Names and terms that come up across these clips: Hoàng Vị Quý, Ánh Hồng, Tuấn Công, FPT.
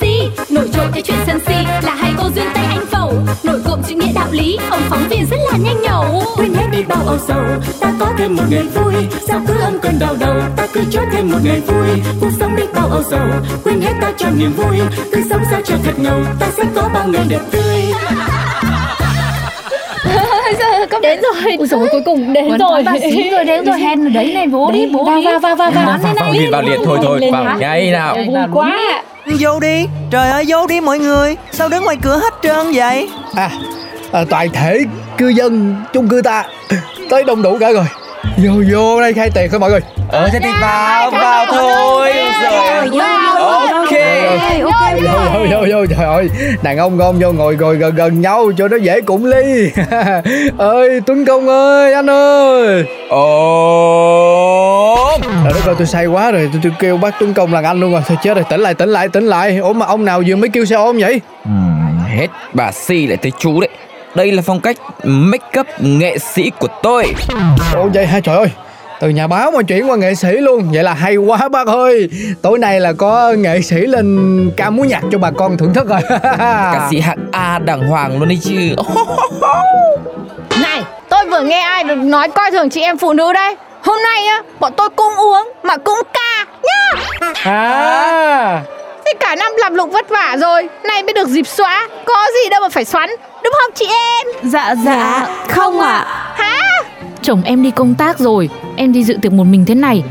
Si, nổi trội cái chuyện sân si là hai cô duyên tay anh Phẩu, nổi cộm chữ nghĩa đạo lý ông phóng viên rất là nhanh nhẩu. Quên hết đi bao âu sầu, ta có thêm một ngày vui, sao cứ âm cơn đau đầu, ta cứ cho thêm một ngày vui. Cuộc sống đi bao âu sầu, quên hết ta cho niềm vui, cứ sống sao cho thật ngầu, ta sẽ có bao ngày đẹp tươi. Đến rồi. Ui dồi, cuối cùng đến rồi. Đến rồi, hẹn rồi đấy này bố đi, bố đi. Vào liền, thôi, vào ngay nào. Vui quá. Vô đi, trời ơi vô đi mọi người. Sao đứng ngoài cửa hết trơn vậy? Toàn thể cư dân chung cư ta tới đông đủ cả rồi. Vô đây khai tiệc thôi mọi người. Thế thì vào thôi. Ok, trời ơi, đàn ông ngon vô ngồi gần nhau cho nó dễ cụng ly. Ơi Tuấn Công ơi, anh ơi. Trời đất ơi, tôi say quá rồi, tôi kêu bác Tuấn Công là anh luôn rồi. Thôi chết rồi, tỉnh lại. Ủa mà ông nào vừa mới kêu xe ôm vậy? Hết bà Si lại tới chú đấy. Đây là phong cách make up nghệ sĩ của tôi. Ôi vậy hả, trời ơi. Từ nhà báo mà chuyển qua nghệ sĩ luôn. Vậy là hay quá bác ơi. Tối nay là có nghệ sĩ lên ca múa nhạc cho bà con thưởng thức rồi. Ca sĩ hạng A đàng hoàng luôn đấy chứ. Này, tôi vừa nghe ai nói coi thường chị em phụ nữ đây. Hôm nay á, bọn tôi cũng uống mà cũng ca nhá. Thế cả năm làm lụng vất vả rồi, nay mới được dịp xóa. Có gì đâu mà phải xoắn, đúng không chị em? Dạ không ạ. Hả? Chồng em đi công tác rồi, em đi dự tiệc một mình thế này,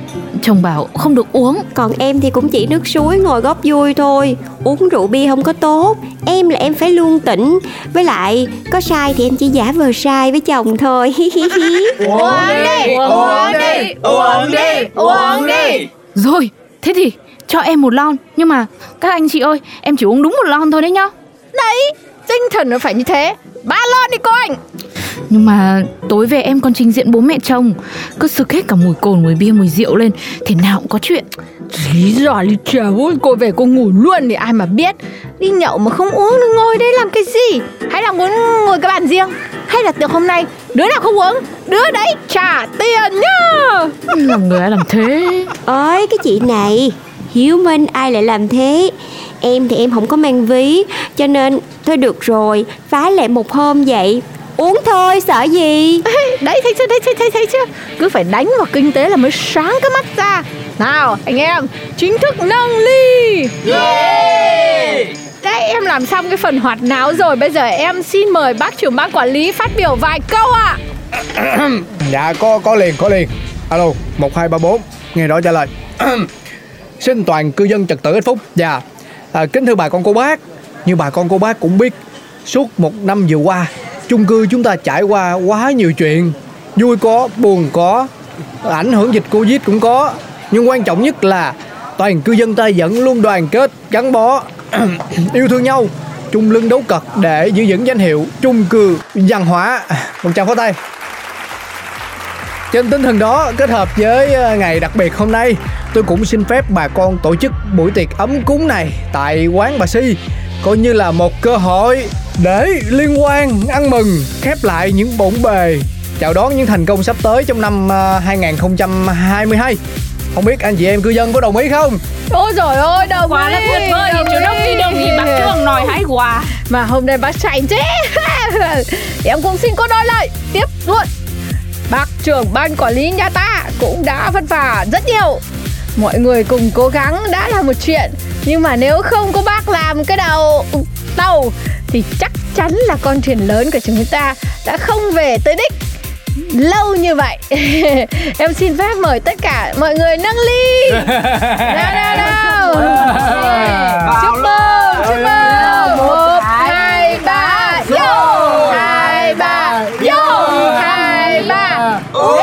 chồng bảo không được uống. Còn em thì cũng chỉ nước suối ngồi góp vui thôi. Uống rượu bia không có tốt. Em là em phải luôn tỉnh. Với lại có sai thì em chỉ giả vờ sai với chồng thôi. Uống đi. Rồi, thế thì cho em một lon. Nhưng mà các anh chị ơi, em chỉ uống đúng một lon thôi đấy nhá. Đấy, tinh thần nó phải như thế. 3 lon đi cô anh. Nhưng mà tối về em còn trình diện bố mẹ chồng, cứ sực hết cả mùi cồn, mùi bia, mùi rượu lên, thế nào cũng có chuyện. Lý do đi trèo, cô về cô ngủ luôn thì ai mà biết. Đi nhậu mà không uống thì ngồi đây làm cái gì? Hay là muốn ngồi cái bàn riêng? Hay là từ hôm nay đứa nào không uống, đứa đấy trả tiền nhá. Làm người ai làm thế? Ôi cái chị này, hiếu minh ai lại làm thế? Em thì em không có mang ví, cho nên thôi được rồi, phá lệ một hôm vậy. Uống thôi sợ gì. Đấy thấy chưa. Cứ phải đánh vào kinh tế là mới sáng cái mắt ra. Nào anh em, chính thức nâng ly. Yeah. Đấy, em làm xong cái phần hoạt náo rồi. Bây giờ em xin mời bác trưởng ban quản lý phát biểu vài câu ạ. Dạ có liền. Alo 1234, nghe rõ trả lời. Xin toàn cư dân trật tự hạnh phúc. Dạ kính thưa bà con cô bác, như bà con cô bác cũng biết, suốt một năm vừa qua chung cư chúng ta trải qua quá nhiều chuyện, vui có, buồn có, ảnh hưởng dịch Covid cũng có. Nhưng quan trọng nhất là toàn cư dân ta vẫn luôn đoàn kết, gắn bó, yêu thương nhau, chung lưng đấu cật để giữ vững danh hiệu chung cư văn hóa. Một tràng pháo tay. Trên tinh thần đó, kết hợp với ngày đặc biệt hôm nay, tôi cũng xin phép bà con tổ chức buổi tiệc ấm cúng này tại quán bà Si, coi như là một cơ hội để liên hoan ăn mừng, khép lại những bộn bề, chào đón những thành công sắp tới trong năm 2022. Không biết anh chị em cư dân có đồng ý không? Ôi giời ơi, đồng quá ý. Quá là tuyệt vời, chú đồng ý bác trưởng nói hái quà. Mà hôm nay bác chạy chứ. Em cũng xin có nói lời tiếp luôn. Bác trưởng ban quản lý nhà ta cũng đã vất vả rất nhiều. Mọi người cùng cố gắng đã là một chuyện, nhưng mà nếu không có bác làm cái đầu tàu thì chắc chắn là con thuyền lớn của chúng ta đã không về tới đích lâu như vậy. Em xin phép mời tất cả mọi người nâng ly. Nào. Chúc mừng. 1, 2, 3, vô. 2, 3, vô. 2, 3, uống.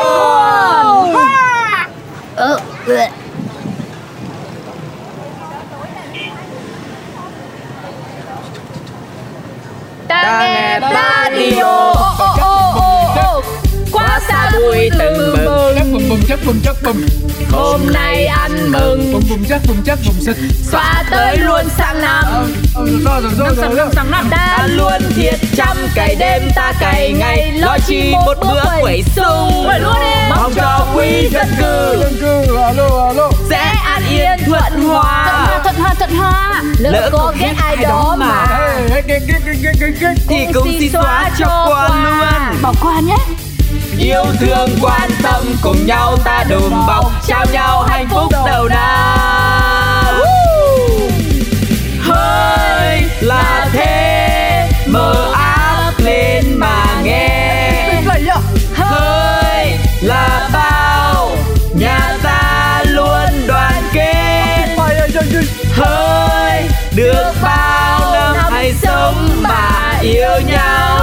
bùng. Hôm nay ăn mừng. Bùng chắc bùng xịt. Xóa tới luôn sang năm. Sang năm. Ta luôn thiệt trăm cày đêm ta cày ngày lo chi một bữa quẩy sung. Mong cho quý dân cư. Alo. Sẽ an yên thuận hòa. Lỡ có ghét ai đó mà thì cũng xí xóa cho qua luôn. Bỏ qua nhé. Yêu thương quan tâm cùng nhau ta đùm bọc trao nhau hạnh phúc đầu năm. Hơi là thế mở áp lên mà nghe. Hơi là bao nhà ta luôn đoàn kết. Hơi được bao năm hãy sống mà yêu nhau.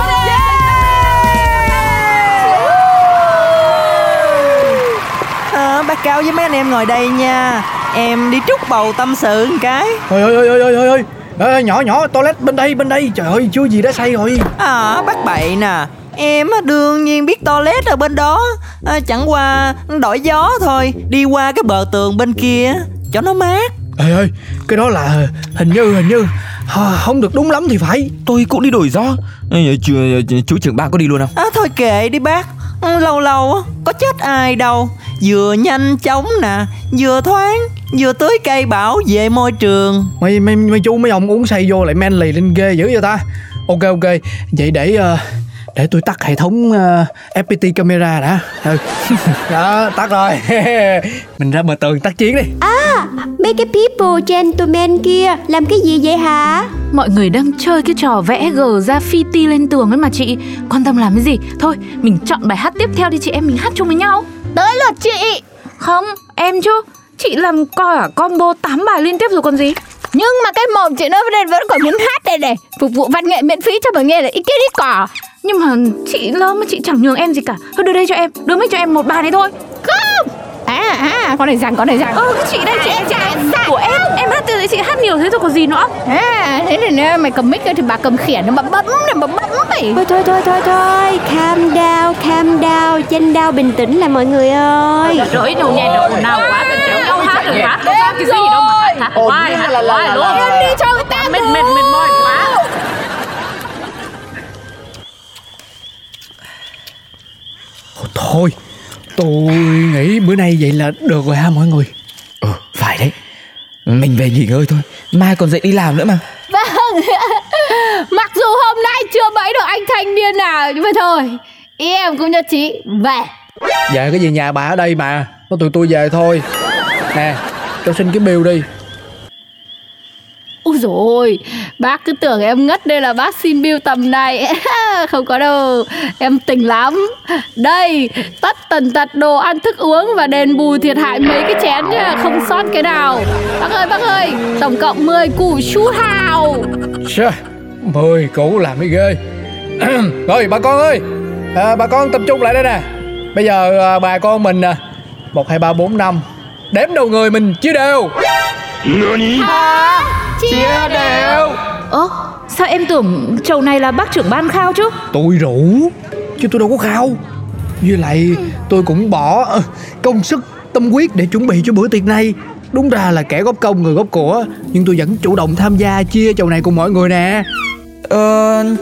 Bác Cao với mấy anh em ngồi đây nha. Em đi trúc bầu tâm sự một cái. Ôi nhỏ toilet bên đây. Trời ơi chưa gì đã say rồi. Bác bậy nè. Em đương nhiên biết toilet ở bên đó. Chẳng qua đổi gió thôi. Đi qua cái bờ tường bên kia cho nó mát. Ê, cái đó là hình như không được đúng lắm thì phải. Tôi cũng đi đổi gió. Chú trưởng ban có đi luôn không? Thôi kệ đi bác. Lâu có chết ai đâu. Vừa nhanh chóng nè, vừa thoáng, vừa tưới cây bảo vệ môi trường. Mấy chú mấy ông uống say vô lại men lì lên ghê dữ vậy ta. Ok, vậy để tôi tắt hệ thống FPT camera đã. Đó, tắt rồi. Mình ra bờ tường tác chiến đi. Mấy cái people gentleman kia làm cái gì vậy hả? Mọi người đang chơi cái trò vẽ gờ ra phi ti lên tường ấy mà chị. Quan tâm làm cái gì? Thôi, mình chọn bài hát tiếp theo đi chị em, mình hát chung với nhau. Tới lượt chị. Không, em chứ. Chị làm cả combo 8 bài liên tiếp rồi còn gì. Nhưng mà cái mồm chị nó vẫn còn muốn hát đây này. Phục vụ văn nghệ miễn phí cho bà nghe là ý kiến đi cỏ. Nhưng mà chị lâu mà chị chẳng nhường em gì cả. Thôi đưa đây cho em, đưa mấy cho em một bài này thôi. Không. Con này rằng. Chị đây. Của em hát từ đấy chị hát nhiều thế rồi còn gì nữa. Thế này nè, mày cầm mic thì bà cầm khỉa nó bấm mày. Thôi, calm down, chân đau bình tĩnh là mọi người ơi. Rồi đầu nhà đầu nào quá bình tĩnh đâu hát rồi hát. Có cái gì đâu mà hát. Quá luôn. Em đi cho người ta mệt mỏi quá. Thôi, tôi nghĩ bữa nay vậy là được rồi ha mọi người. Phải đấy. Mình về nghỉ ngơi thôi. Mai còn dậy đi làm nữa mà. Vâng. Mặc dù hôm nay chưa bẫy được anh thanh niên nào, nhưng mà thôi, em cũng nhất trí về. Dạ cái gì nhà bà ở đây mà. Có tụi tôi về thôi. Nè, tôi xin cái bill đi. Úi dồi ôi, bác cứ tưởng em ngất đây là bác xin bill tầm này. Không có đâu, em tỉnh lắm. Đây, tất tần tật đồ ăn thức uống và đền bù thiệt hại mấy cái chén nha, không sót cái nào. Bác ơi, tổng cộng 10 củ su hào. 10 củ làm cái ghê. Rồi bà con ơi, bà con tập trung lại đây nè. Bây giờ bà con mình nè, 1, 2, 3, 4, 5. Đếm đầu người mình chia đều. Hả? Chia đều. Sao em tưởng trầu này là bác trưởng ban khao chứ? Tôi rủ chứ tôi đâu có khao. Với lại tôi cũng bỏ công sức tâm huyết để chuẩn bị cho bữa tiệc này. Đúng ra là kẻ góp công người góp của, nhưng tôi vẫn chủ động tham gia chia trầu này cùng mọi người nè.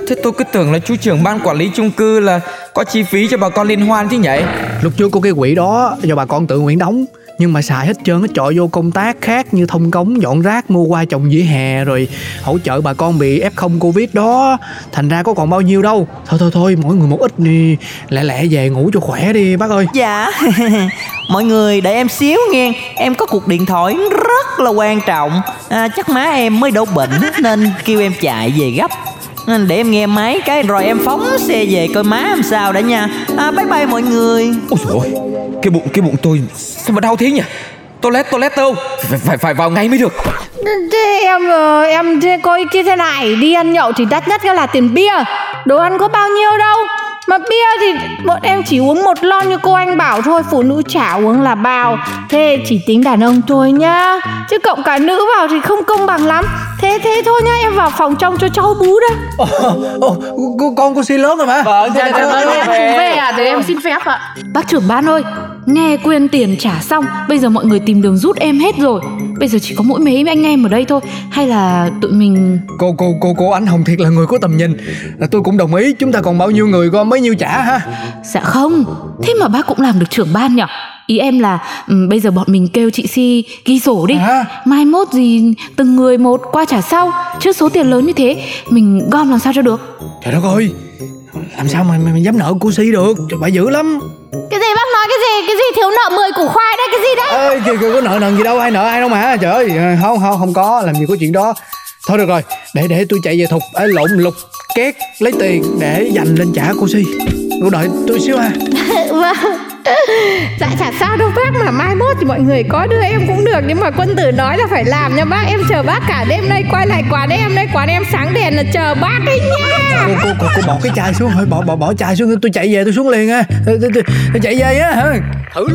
Thế tôi cứ tưởng là chú trưởng ban quản lý chung cư là có chi phí cho bà con liên hoan chứ nhỉ. Lúc trước có cái quỹ đó do bà con tự nguyện đóng, nhưng mà xài hết trơn, hết trọi vô công tác khác như thông cống, dọn rác, mua hoa trồng vỉa hè, rồi hỗ trợ bà con bị F0 Covid đó. Thành ra có còn bao nhiêu đâu. Thôi, mỗi người một ít đi, lẹ về ngủ cho khỏe đi bác ơi. Dạ. Mọi người đợi em xíu nghe. Em có cuộc điện thoại rất là quan trọng. Chắc má em mới đổ bệnh nên kêu em chạy về gấp. Để em nghe máy cái rồi em phóng xe về coi má làm sao đã nha. Bye bye mọi người. Ôi trời ơi, cái bụng tôi sao mà đau thế nhỉ? Toilet đâu? Phải vào ngay mới được. Thế em coi kia thế này, đi ăn nhậu thì đắt nhất là tiền bia. Đồ ăn có bao nhiêu đâu. Mà bia thì bọn em chỉ uống một lon như cô anh bảo thôi. Phụ nữ chả uống là bao. Thế chỉ tính đàn ông thôi nhá. Chứ cộng cả nữ vào thì không công bằng lắm. Thế thôi nhá, em vào phòng trong cho cháu bú đã. Con xin lớn rồi mà. Vâng, dạ, về à, để em xin phép ạ. Bác trưởng ban ơi, nghe quyên tiền trả xong, bây giờ mọi người tìm đường rút em hết rồi. Bây giờ chỉ có mỗi mấy anh em ở đây thôi. Hay là tụi mình... Cô Ánh Hồng thiệt là người có tầm nhìn. Tôi cũng đồng ý, chúng ta còn bao nhiêu người gom bấy nhiêu trả ha. Dạ không, thế mà bác cũng làm được trưởng ban nhỉ. Ý em là bây giờ bọn mình kêu chị Si ghi sổ đi à. Mai mốt gì từng người một qua trả sau. Chứ số tiền lớn như thế mình gom làm sao cho được. Trời đất ơi, làm sao mà mình dám nợ cô Si được, trời, bà dữ lắm. Cái gì bác nói cái gì thiếu nợ 10 củ khoai đấy, cái gì đấy. Ê, kìa, có nợ nần gì đâu, ai nợ ai đâu mà. Trời ơi, không có, làm gì có chuyện đó. Thôi được rồi, để tôi chạy về Thục, lục két lấy tiền để dành lên trả cô Si. Cô đợi tôi xíu ha. Vâng. Dạ chả sao đâu bác, mà mai mốt thì mọi người có đưa em cũng được. Nhưng mà Quân Tử nói là phải làm nha bác. Em chờ bác cả đêm nay, quay lại quán em đây, quán em sáng đèn là chờ bác đấy nha. Cô bỏ cái chai xuống, bỏ chai xuống, tôi chạy về, tôi xuống liền ha. Tôi chạy về á. Thử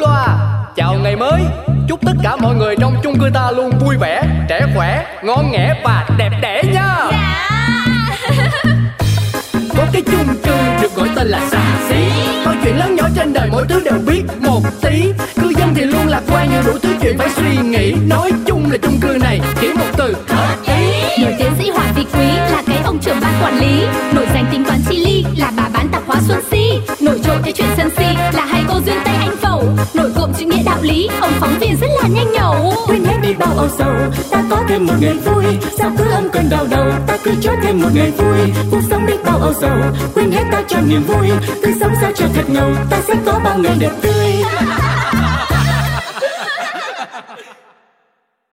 loa. Chào ngày mới. Chúc tất cả mọi người trong chung cư ta luôn vui vẻ, trẻ khỏe, ngon nghẻ và đẹp đẽ nha. Dạ. Có cái chung cư được gọi tên là xà xí, mọi chuyện lớn nhỏ trên đời mỗi thứ đều biết một tí. Cư dân thì luôn lạc quan như đủ thứ chuyện phải suy nghĩ. Nói chung là chung cư này chỉ một từ hợp ý. Nổi tiến sĩ Hoàng Vị Quý là cái ông trưởng ban quản lý, nổi danh tính toán chi ly là bà bán tạp hóa Xuân Si, nổi trội cái chuyện sân si là hai cô duyên tay anh Phẩu, nổi cộm chữ nghĩa đạo lý ông phóng viên rất là nhanh nhẩu. Quên hết đi bao âu sầu, ta có thêm một người vui, sao cứ âm cơn đau đầu, ta cứ cho thêm một người vui. Cuộc sống đi bao âu sầu, quên hết ta cho niềm vui, cứ sống sao cho thật ngầu, ta sẽ có bao người đẹp tươi.